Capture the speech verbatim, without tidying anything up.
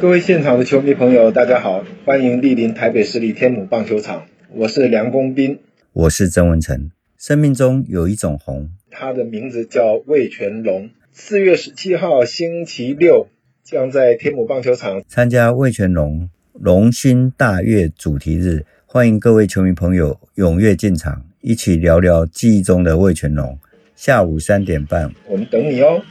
各位现场的球迷朋友，大家好，欢迎莅临台北市立天母棒球场。我是梁公斌，我是曾文成。生命中有一种红，它的名字叫味全龙。四月十七号星期六，将在天母棒球场参加味全龙龙勋大悦主题日，欢迎各位球迷朋友踊跃进场，一起聊聊记忆中的味全龙。下午三点半，我们等你哦。